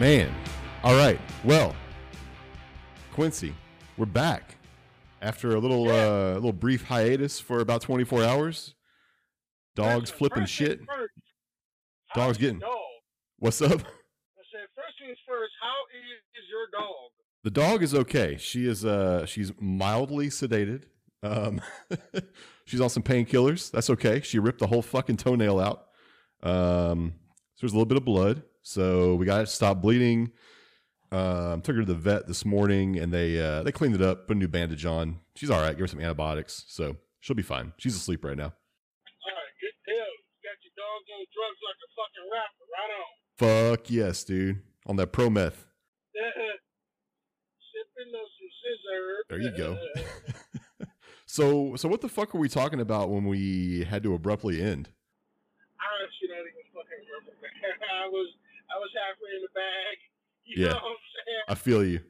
Man. All right. Well, Quincy, we're back after a little little brief hiatus for about 24 hours. Dogs flipping shit. Dogs getting. Dog? What's up? I said, first things first, how is your dog? The dog is okay. She is she's mildly sedated. She's on some painkillers. That's okay. She ripped the whole fucking toenail out. So there's a little bit of blood. So we got to stop bleeding. Took her to the vet this morning, and they cleaned it up, put a new bandage on. She's all right. Give her some antibiotics, so she'll be fine. She's asleep right now. All right, good deal. You got your dogs on drugs like a fucking rapper, right on. Fuck yes, dude. On that pro meth. Sipping on some scissor. There you go. So what the fuck were we talking about when we had to abruptly end? I actually don't even fucking remember. I was halfway in the bag. You know what I'm saying? I feel you. I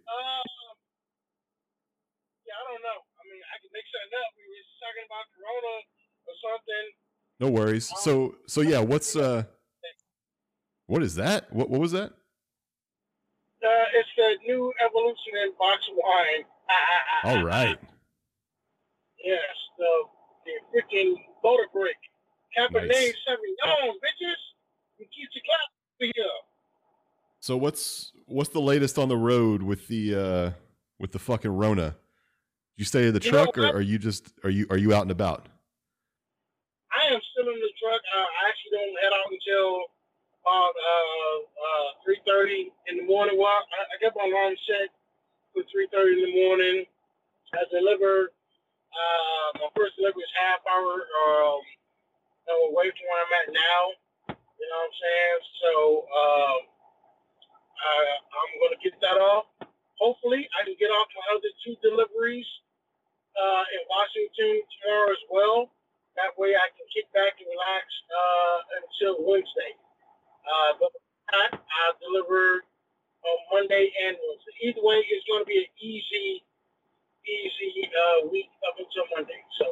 don't know. I mean, I can make something up. We were talking about Corona or something. No worries. So yeah, what's what is that? What was that? It's the new evolution in box wine. All right. Yes, the freaking motor break. Cabernet nice. Sauvignon, bitches. You keep your cap here. So what's the latest on the road with the fucking Rona? You stay in the truck, or are you out and about? I am still in the truck. I actually don't head out until about 3:30 in the morning. Well, I get my alarm set for 3:30 in the morning. I deliver. My first delivery is half hour away from where I'm at now. You know what I'm saying? So I'm going to get that off. Hopefully, I can get off my other two deliveries in Washington tomorrow as well. That way, I can kick back and relax until Wednesday. But I deliver on Monday and Wednesday. Either way, it's going to be an easy week up until Monday. So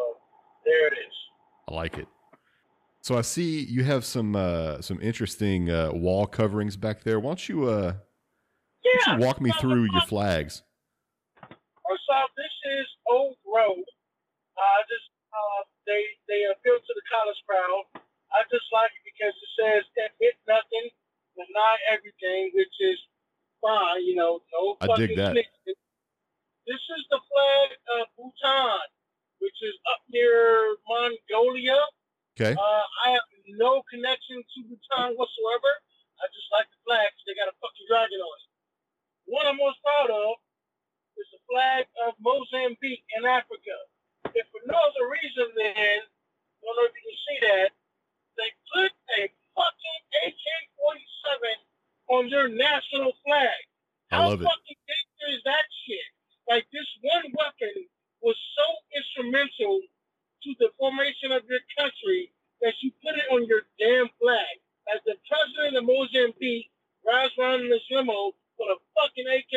there it is. I like it. So I see you have some interesting wall coverings back there. Why don't you walk me through your flags? So this is Old Road. They appeal to the college crowd. I just like it because it says admit nothing, deny everything, which is fine. You know, no fucking. I dig that. This is the flag of Bhutan, which is up near Mongolia. Okay. I have no connection to Bhutan whatsoever. I just like the flag because they got a fucking dragon on it. What I'm most proud of is the flag of Mozambique in Africa. If for no other reason than, I don't know if you can see that, they put a fucking AK-47 on your national flag. How fucking dangerous is that shit? Like, this one weapon was so instrumental to the formation of your country that you put it on your damn flag. As the president of Mozambique rides around in his limo with a fucking AK,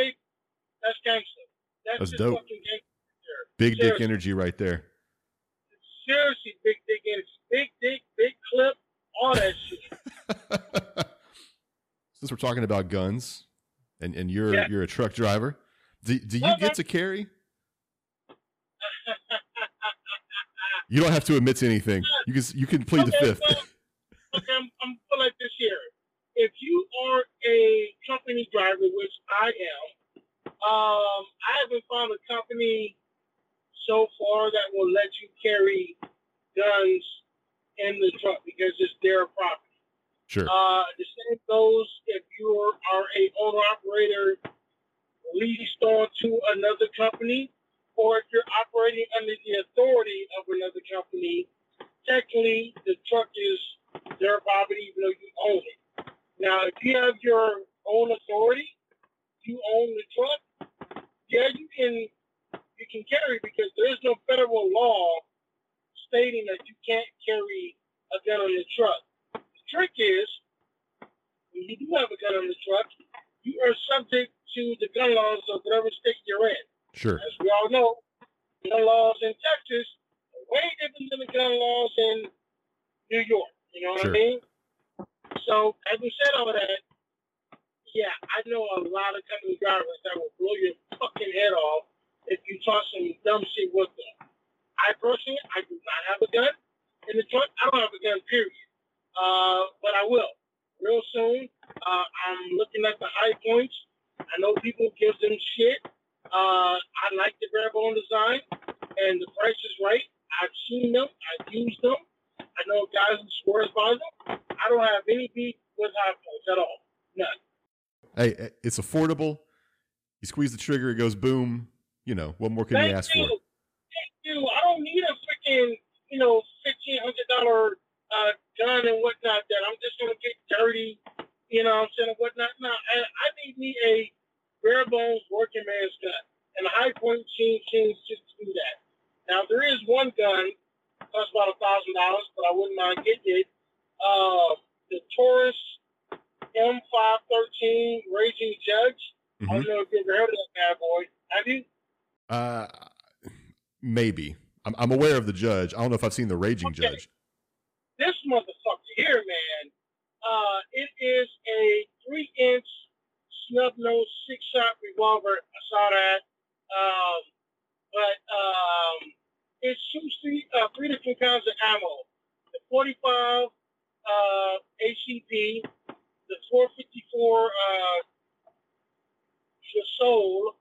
that's gangster. That's dope. Fucking gangster. Big Seriously. Dick energy right there. Seriously, big dick energy. Big dick, big clip, all that shit. Since we're talking about guns, and you're a truck driver, do you get to carry? You don't have to admit to anything. You can plead the fifth. Okay, I'm going like this here. If you are a company driver, which I am, I haven't found a company so far that will let you carry guns in the truck because it's their property. Sure. The same goes if you are a owner-operator leased on to another company. Or if you're operating under the authority of another company, technically the truck is their property, even though you own it. Now, if you have your own authority, you own the truck. Yeah, you can carry because there is no federal law stating that you can't carry a gun on your truck. The trick is, when you do have a gun on the truck, you are subject to the gun laws of whatever state you're in. Sure. As we all know, gun laws in Texas are way different than the gun laws in New York. You know what I mean? So, having said all that, yeah, I know a lot of company drivers that will blow your fucking head off if you toss some dumb shit with them. I personally, I do not have a gun in the joint. I don't have a gun, period. But I will. Real soon, I'm looking at the high points. I know people give them shit. I like the bare-bone design, and the price is right. I've seen them. I've used them. I know guys who swear by them. I don't have any beef with high points at all. None. Hey, it's affordable. You squeeze the trigger, it goes boom. You know, what more can you ask for? Thank you. I don't need a freaking, you know, $1,500 gun and whatnot that I'm just going to get dirty, you know what I'm saying, and whatnot. No, I need me a bare bones working man's gun. And the high point seems just to do that. Now, there is one gun, costs about $1,000, but I wouldn't mind getting it. The Taurus M513 Raging Judge. Mm-hmm. I don't know if you've ever heard of that bad boy. Have you? Maybe. I'm aware of the Judge. I don't know if I've seen the Raging Judge. This motherfucker here, man. It is a 3-inch snub-nosed 6-shot revolver. I saw that. But it shoots three different kinds of ammo. The 45 ACP, the 454 Casull,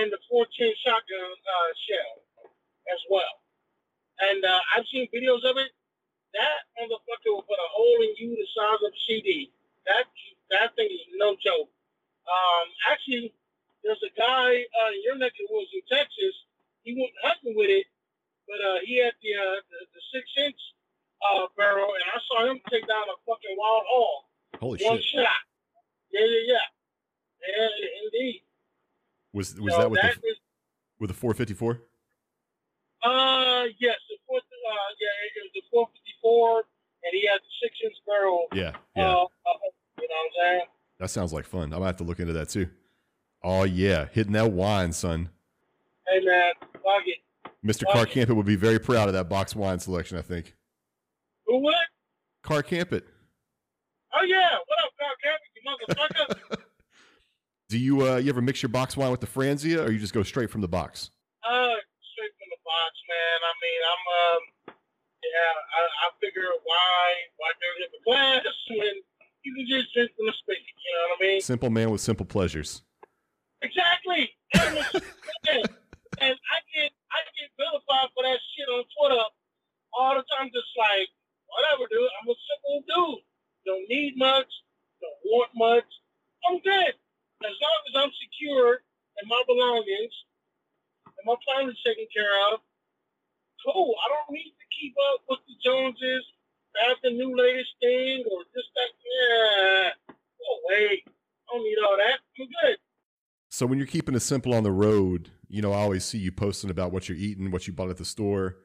and the 410 shotgun shell as well. And I've seen videos of it. That motherfucker will put a hole in you the size of a CD. That thing is no joke. Actually, there's a guy in your neck of the woods in Texas. He went hunting with it, but he had the 6-inch barrel, and I saw him take down a fucking wild hog. Holy shit! One shot. Yeah, indeed. Was so that with the 454? Yes, the it was the 454, and he had the 6-inch barrel. Yeah. You know what I'm saying? That sounds like fun. I'm gonna have to look into that too. Oh yeah, hitting that wine, son. Hey man, fuck it. Mr. Clark Campett would be very proud of that box wine selection, I think. Who would? Clark Campett. Oh yeah, what up, Clark Campett, you motherfucker? Do you you ever mix your box wine with the Franzia, or you just go straight from the box? Straight from the box, man. I mean, I figure why drink the glass when you can just drink from the spigot. You know what I mean? Simple man with simple pleasures. Exactly. And I get vilified for that shit on Twitter all the time. Just like, whatever, dude. I'm a simple dude. Don't need much. Don't want much. I'm good. As long as I'm secure in my belongings and my family's taken care of, cool. I don't need to keep up with the Joneses. That's the new latest thing or this, that. Yeah. No way. I don't need all that. I'm good. So when you're keeping it simple on the road, you know, I always see you posting about what you're eating, what you bought at the store.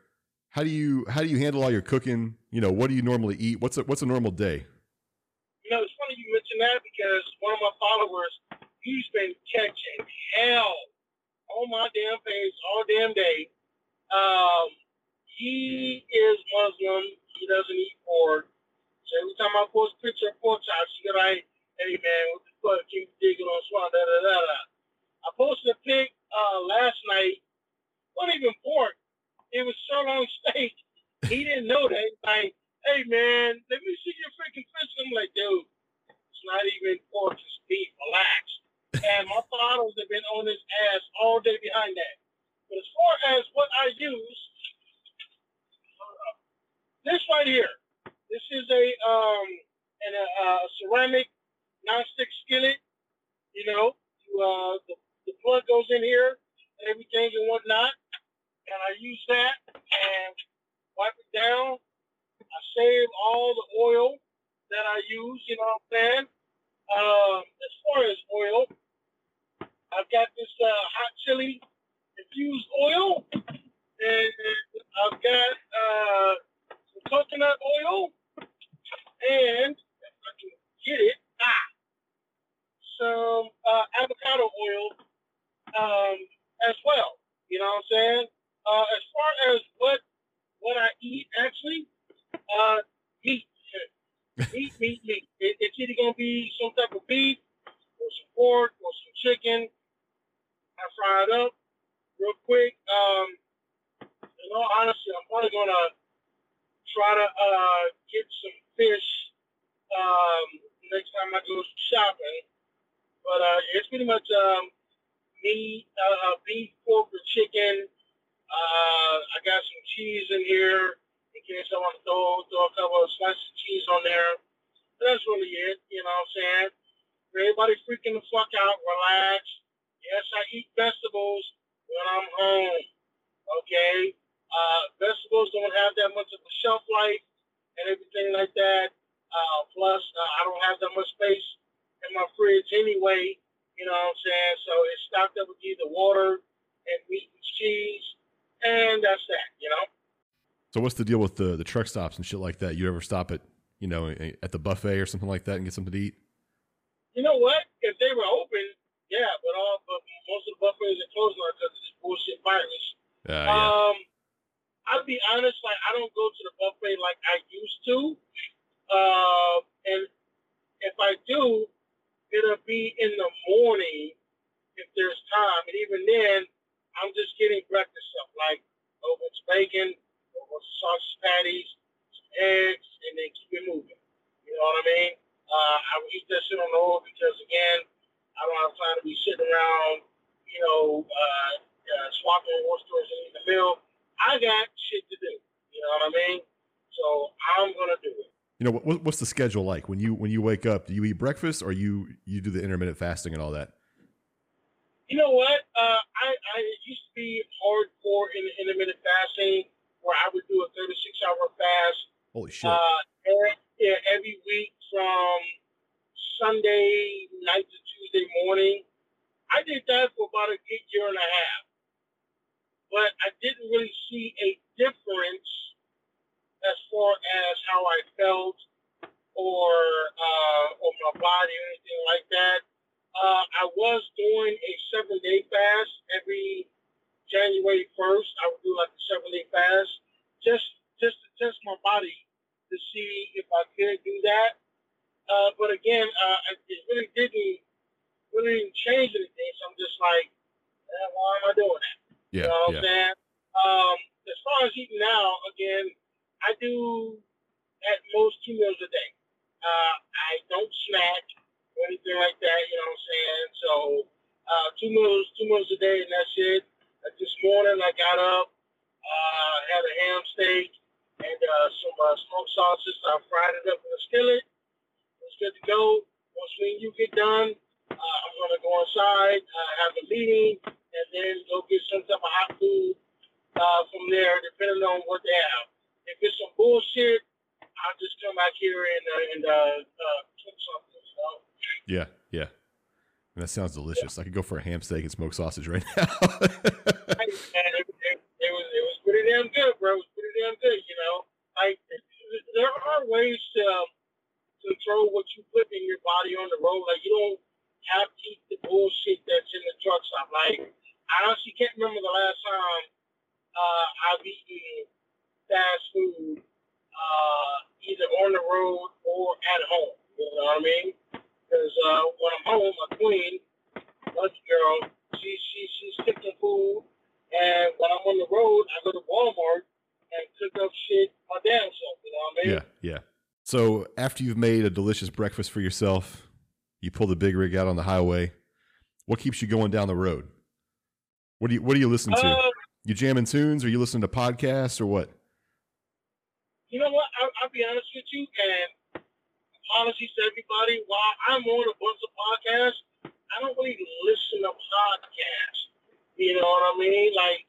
How do you handle all your cooking? You know, what do you normally eat? What's a normal day? You know, it's funny you mention that because one of my followers, he's been catching hell on my damn face all damn day. He is Muslim. He doesn't eat pork. So every time I post a picture of pork chops, he's gonna like, hey man, what the fuck you digging on swan? Da da da da. I posted a pic last night. What even pork? It was sirloin steak. He didn't know that. He's like, hey man, let me see your freaking fish. I'm like, dude, it's not even pork, it's beef. Relax. And my followers have been on his ass all day behind that. But as far as what I use, this right here, this is a ceramic nonstick skillet. You know, the plug goes in here and everything and whatnot, and I use that and wipe it down. I save all the oil that I use, you know what I'm saying? As far as oil, I've got this hot chili infused oil, and I've got some coconut oil, and if I can get it, some avocado oil as well. You know what I'm saying? As far as what I eat, actually, meat. Meat. It's either going to be some type of beef, pork or some chicken. I fry it up real quick. In all honesty, I'm probably going to try to get some fish next time I go shopping. But it's pretty much meat, beef, pork, or chicken. I got some cheese in here in case I want to throw a couple of slices of cheese on there. But that's really it, you know what I'm saying? Everybody freaking the fuck out, relax. Yes, I eat vegetables when I'm home, okay? Vegetables don't have that much of a shelf life and everything like that. Plus, I don't have that much space in my fridge anyway, you know what I'm saying? So it's stocked up with either water and meat and cheese, and that's that, you know? So what's the deal with the truck stops and shit like that? You ever stop at, you know, at the buffet or something like that and get something to eat? You know what? If they were open, yeah, but most of the buffets are closed now because of this bullshit virus. Yeah. I'll be honest, like I don't go to the buffet like I used to. And if I do, it'll be in the morning if there's time. And even then, I'm just getting breakfast stuff like oats, bacon, or sausage patties, some eggs, and then keep it moving. You know what I mean? I would eat that shit on the road because, again, I don't have time to be sitting around, you know, swapping horse stores and eating the meal. I got shit to do. You know what I mean? So I'm going to do it. You know, what's the schedule like? When you wake up, do you eat breakfast or you do the intermittent fasting and all that? You know what? I used to be hardcore in the intermittent fasting where I would do a 36-hour fast. Holy shit. Every week from Sunday night to Tuesday morning. I did that for about a good year and a half. But I didn't really see a difference as far as how I felt or my body or anything like that. I was doing a 7-day fast every January 1st. I would do like a 7-day fast just to test my body to see if I could do that. But again, it really didn't change anything. So I'm just like, why am I doing that? Yeah, you know what I'm saying? As far as eating now, again, I do at most 2 meals a day. I don't snack or anything like that, you know what I'm saying? So 2 meals a day, and that's it. Like this morning, I got up, had a ham steak and some smoked sausage. I fried it up in a skillet. It's good to go. Once me and you get done, I'm going to go inside, have a meeting, and then go get some type of hot food from there, depending on what they have. If it's some bullshit, I'll just come back here and cook something, you know? Yeah. And that sounds delicious. Yeah. I could go for a ham steak and smoked sausage right now. Man, it was pretty damn good, bro. It was pretty damn good, you know? Like, there are ways to control what you put in your body on the road. Like, you don't have to eat the bullshit that's in the truck stop. Like, I honestly can't remember the last time I've eaten fast food, either on the road or at home. You know what I mean? Because when I'm home, my queen, lucky girl, she's cooking food, and when I'm on the road, I go to Walmart and cook up shit my damn self. You know what I mean? Yeah. So after you've made a delicious breakfast for yourself, you pull the big rig out on the highway. What keeps you going down the road? What do you listen to? You jamming tunes, or you listening to podcasts, or what? You know what? I'll be honest with you, and apologies to everybody. While I'm on a bunch of podcasts, I don't really listen to podcasts. You know what I mean? Like,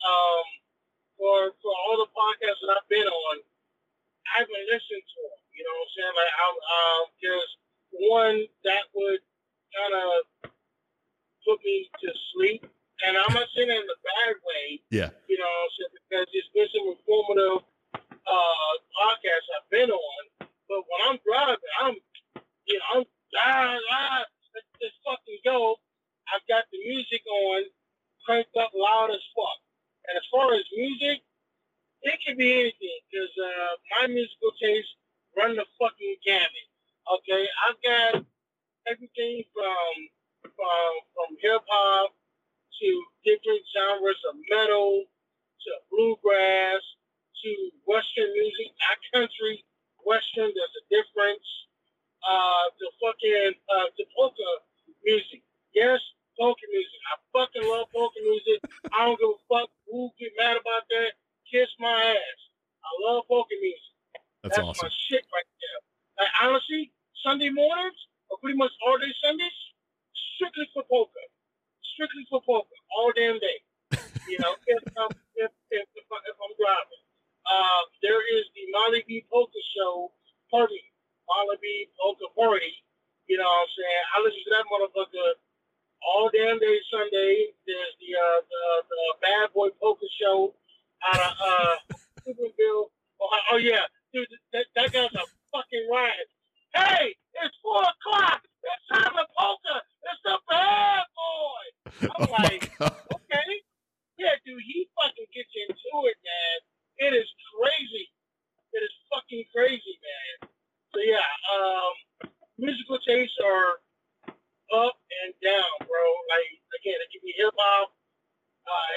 for all the podcasts that I've been on, I haven't listened to them. You know what I'm saying? Like, because one, that would kind of put me to sleep, and I'm not saying it in a bad way. Yeah. You know what I'm saying? Because it's been some informative podcasts I've been on, but when I'm driving, let's just fucking go. I've got the music on, cranked up loud as fuck. And as far as music, it can be anything, because my musical taste run the fucking gamut. Okay, I've got everything from from hip-hop to different genres of metal to bluegrass to Western music, not country, Western, there's a difference, to fucking, to polka music. Yes, polka music. I fucking love polka music. I don't give a fuck who get mad about that. Kiss my ass. I love polka music. That's awesome. That's my shit right there. Like, honestly, Sunday mornings, or pretty much all day Sundays, strictly for polka. Strictly for polka. All damn day. You know, if I'm driving. There is the Molly B. Polka show party. Molly B. Polka party. You know what I'm saying? I listen to that motherfucker all damn day Sunday. There's the Bad Boy Polka show out of Superville. Oh yeah, dude, that guy's a fucking riot. Hey, it's 4 o'clock. It's time for polka. It's the Bad Boy. I'm like, okay, yeah, dude, he fucking gets into it, man. It is crazy. It is fucking crazy, man. So, yeah, musical tastes are up and down, bro. Like, again, it can be hip-hop,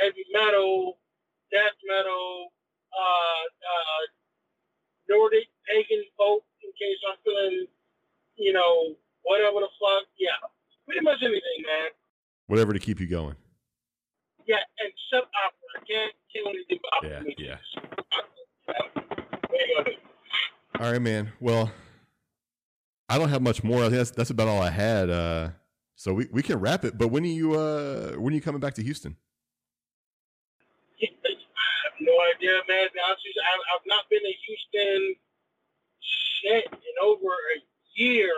heavy metal, death metal, Nordic, pagan folk, in case I'm feeling, you know, whatever the fuck. Yeah, pretty much anything, man. Whatever to keep you going. Yeah, except opera. I can't do anything about it. Yeah. All right, man. Well, I don't have much more. I think that's about all I had. So we can wrap it. But when are you coming back to Houston? I have no idea, man. I've not been to Houston in over a year.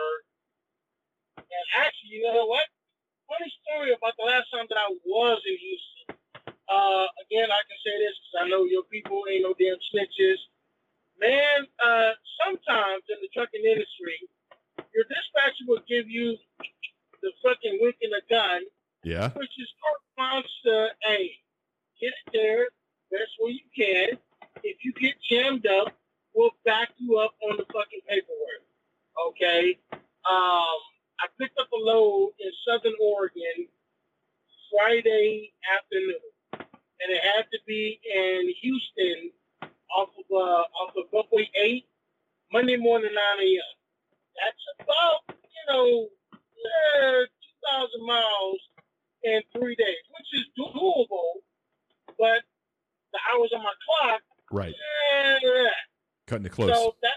And actually, you know what? Funny story about the last time that I was in Houston. Again, I can say this because I know your people ain't no damn snitches. Man, sometimes in the trucking industry, your dispatcher will give you the fucking wink and a gun. Yeah. Which is corresponds to, hey, get it there, best way you can. If you get jammed up, we'll back you up on the fucking paperwork. Okay? I picked up a load in Southern Oregon Friday afternoon. And it had to be in Houston off of Buckwheat 8, Monday morning 9 a.m. That's about, 2,000 miles in 3 days, which is doable, but the hours on my clock. Right. Yeah. Cutting it close. So that,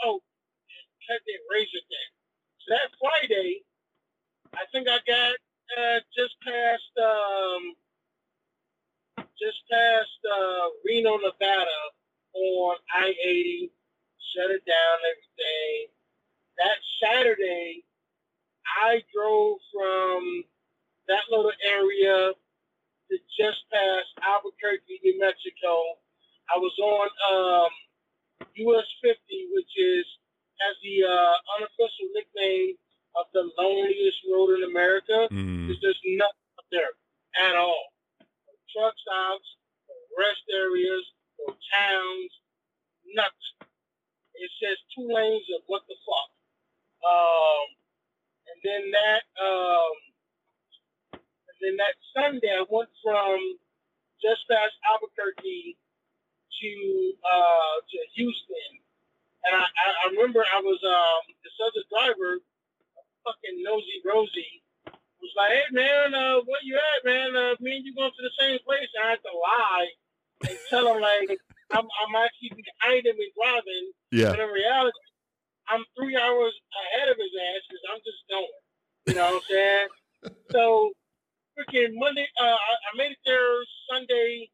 cut the razor thing. So that Friday, I think I got just past Reno, Nevada on I-80, shut it down, everything. That Saturday, I drove from that little area to just past Albuquerque, New Mexico. I was on US 50, which has the unofficial nickname of the loneliest road in America. Because there's nothing up there at all. Truck stops, rest areas, or towns, nothing. It says 2 lanes of what the fuck. And then that Sunday, I went from just past Albuquerque to Houston, and I remember I was this other driver, fucking Nosy Rosie, was like, hey, man, where you at, man? Me and you going to the same place. And I had to lie and tell him, like, I'm actually behind him and driving. Yeah. But in reality, I'm 3 hours ahead of his ass because I'm just going. You know what I'm saying? So, freaking Monday, I made it there Sunday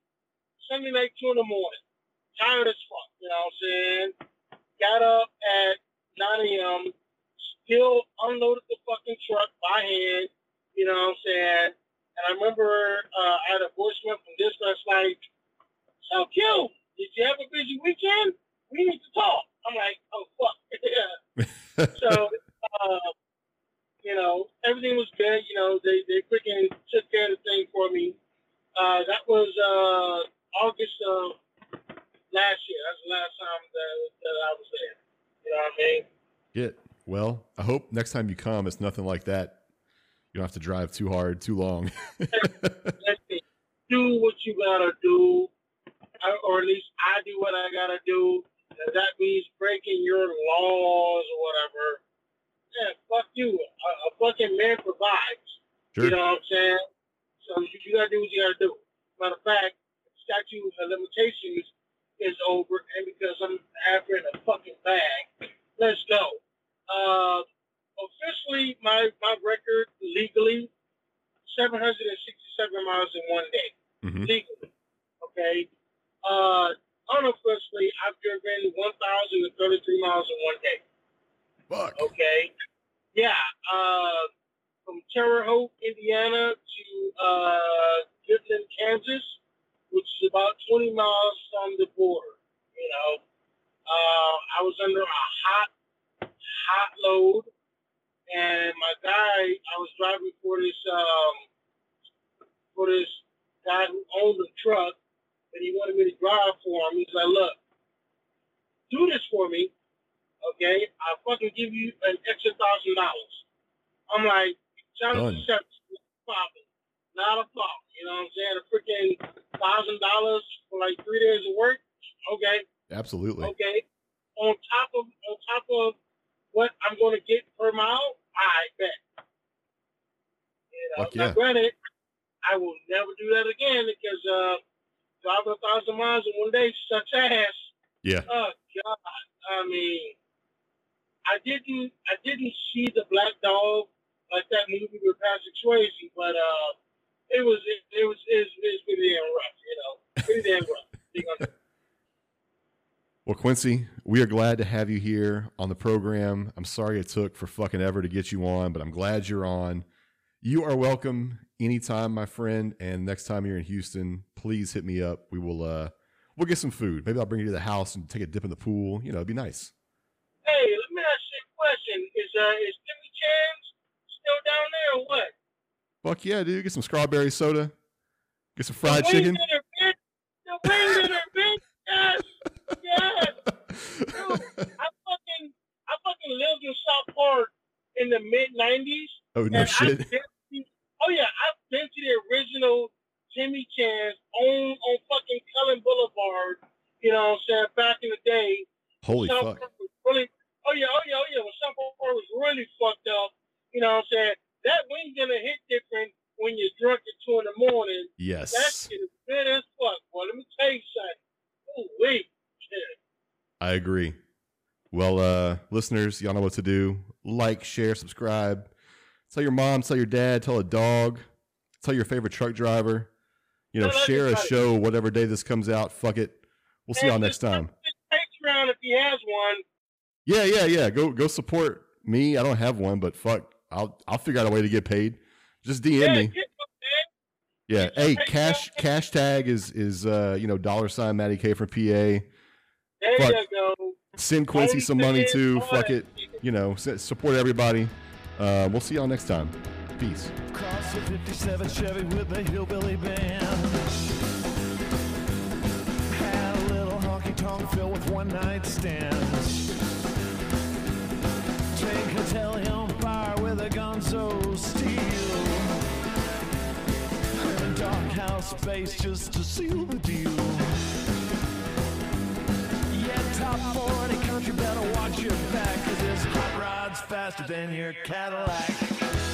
night, 2 in the morning. Tired as fuck, you know what I'm saying? Got up at 9 a.m., still unloaded the fucking truck by hand. You know what I'm saying? And I remember I had a voicemail from this last night. So, Q, did you have a busy weekend? We need to talk. I'm like, oh, fuck. Yeah. So, everything was good. You know, they freaking took care of the thing for me. That was August of last year. That's the last time that I was there. You know what I mean? Yeah. Well, I hope next time you come, it's nothing like that. You don't have to drive too hard, too long. Do what you gotta do, or at least I do what I gotta do. That means breaking your laws or whatever. Yeah, fuck you. A fucking man provides. Sure. You know what I'm saying? So you gotta do what you gotta do. Matter of fact, statute of limitations is over, and because I'm after in a fucking bag, let's go. Officially, my record legally, 767 miles in one day. Mm-hmm. Legally, okay. Unofficially, I've driven 1,033 miles in one day. Fuck. Okay. Yeah. From Terre Haute, Indiana to Goodland, Kansas, which is about 20 miles from the border. You know, I was under a hot load, and my guy, I was driving for this guy who owned the truck, and he wanted me to drive for him. He's like, look, do this for me, okay? I'll fucking give you an extra $1,000. I'm like, challenge accepted, not a problem. You know what I'm saying? A freaking $1,000 for like 3 days of work, okay? Absolutely. Okay. On top of what I'm going to get per mile, I bet. You know, yeah. Now, granted, I will never do that again because driving 1,000 miles in one day sucks ass. Yeah. Oh God. I mean, I didn't see The Black Dog like that movie with Patrick Swayze, but it was pretty damn rough, you know. Pretty damn rough. Well, Quincy, we are glad to have you here on the program. I'm sorry it took for fucking ever to get you on, but I'm glad you're on. You are welcome anytime, my friend. And next time you're in Houston, please hit me up. We will, we'll get some food. Maybe I'll bring you to the house and take a dip in the pool. You know, it'd be nice. Hey, let me ask you a question. Is Timmy Chan's still down there or what? Fuck yeah, dude. Get some strawberry soda. Get some fried chicken. The wings in her, bitch. Yes. Yes. Dude, I fucking lived in South Park in the mid-90s. Oh, no shit. I've been to the original Timmy Chan's on fucking Cullen Boulevard, you know what I'm saying, back in the day. Holy fuck. Really, when South Park was really fucked up, you know what I'm saying, that wing's gonna hit different when you're drunk at 2 in the morning. Yes. That shit is good as fuck, boy. Let me tell you something. Ooh, wait. I agree. Well, listeners, y'all know what to do. Like, share, subscribe. Tell your mom, tell your dad, tell a dog, tell your favorite truck driver. You know, share a show whatever day this comes out. Fuck it. We'll see y'all next time. Patreon if he has one. Yeah. Go support me. I don't have one, but fuck, I'll figure out a way to get paid. Just DM me. Yeah. Hey, cash tag is you know, $. Matty K from PA. There you go. Send Quincy some money too. Fuck it. You know, support everybody. We'll see y'all next time. Peace. Cross the 57 Chevy with a hillbilly band. Had a little honky tonk filled with one night stands. Take a telly on fire with a gonzo steel. In a doghouse space just to seal the deal. Yeah, top 40 country, better watch your back. Hot rods faster than your Cadillac.